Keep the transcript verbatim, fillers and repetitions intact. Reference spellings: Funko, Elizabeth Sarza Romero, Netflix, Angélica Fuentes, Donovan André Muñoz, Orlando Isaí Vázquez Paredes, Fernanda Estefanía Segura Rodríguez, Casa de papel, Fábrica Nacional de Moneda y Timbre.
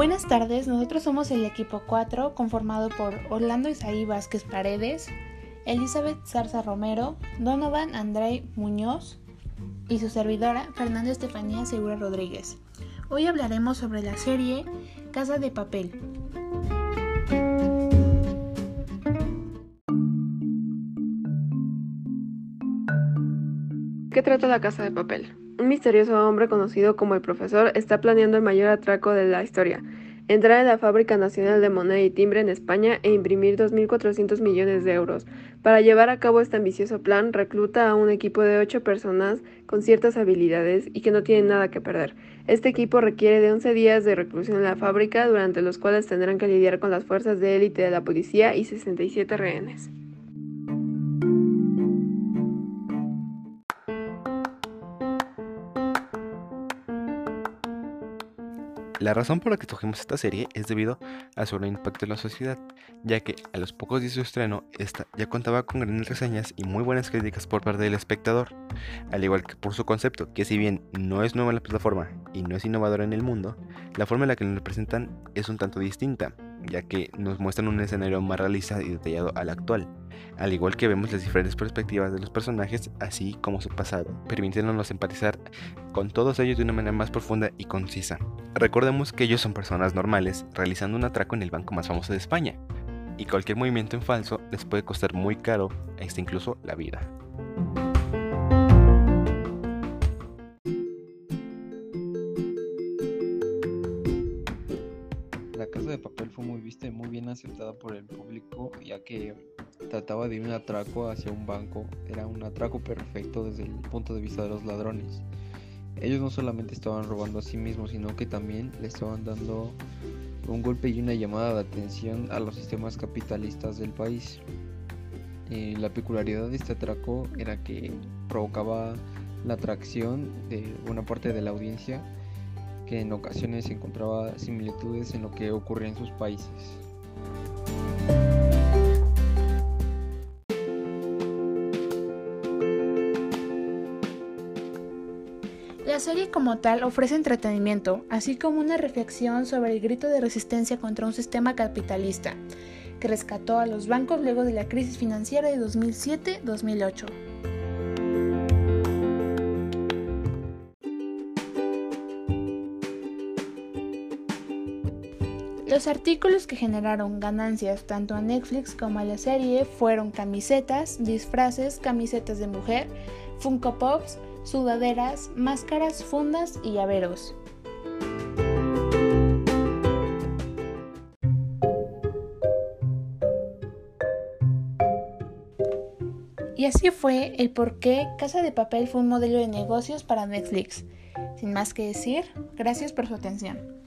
Buenas tardes, nosotros somos el equipo cuatro, conformado por Orlando Isaí Vázquez Paredes, Elizabeth Sarza Romero, Donovan André Muñoz y su servidora Fernanda Estefanía Segura Rodríguez. Hoy hablaremos sobre la serie Casa de Papel. ¿Qué trata la Casa de Papel? Un misterioso hombre conocido como el Profesor está planeando el mayor atraco de la historia: entrar en la Fábrica Nacional de Moneda y Timbre en España e imprimir dos mil cuatrocientos millones de euros. Para llevar a cabo este ambicioso plan, recluta a un equipo de ocho personas con ciertas habilidades y que no tienen nada que perder. Este equipo requiere de once días de reclusión en la fábrica, durante los cuales tendrán que lidiar con las fuerzas de élite de la policía y sesenta y siete rehenes. La razón por la que escogimos esta serie es debido a su gran impacto en la sociedad, ya que a los pocos días de su estreno, esta ya contaba con grandes reseñas y muy buenas críticas por parte del espectador, al igual que por su concepto, que si bien no es nueva en la plataforma y no es innovadora en el mundo, la forma en la que nos presentan es un tanto distinta, ya que nos muestran un escenario más realista y detallado al actual, al igual que vemos las diferentes perspectivas de los personajes, así como su pasado, permitiéndonos empatizar con todos ellos de una manera más profunda y concisa. Recordemos que ellos son personas normales, realizando un atraco en el banco más famoso de España, y cualquier movimiento en falso les puede costar muy caro, hasta incluso la vida. Casa de Papel fue muy vista y muy bien aceptada por el público, ya que trataba de un atraco hacia un banco. Era un atraco perfecto desde el punto de vista de los ladrones. Ellos no solamente estaban robando a sí mismos, sino que también le estaban dando un golpe y una llamada de atención a los sistemas capitalistas del país. Eh, la peculiaridad de este atraco era que provocaba la atracción de una parte de la audiencia, que en ocasiones encontraba similitudes en lo que ocurría en sus países. La serie como tal ofrece entretenimiento, así como una reflexión sobre el grito de resistencia contra un sistema capitalista, que rescató a los bancos luego de la crisis financiera de dos mil siete a dos mil ocho. Los artículos que generaron ganancias tanto a Netflix como a la serie fueron camisetas, disfraces, camisetas de mujer, Funko Pops, sudaderas, máscaras, fundas y llaveros. Y así fue el por qué Casa de Papel fue un modelo de negocios para Netflix. Sin más que decir, gracias por su atención.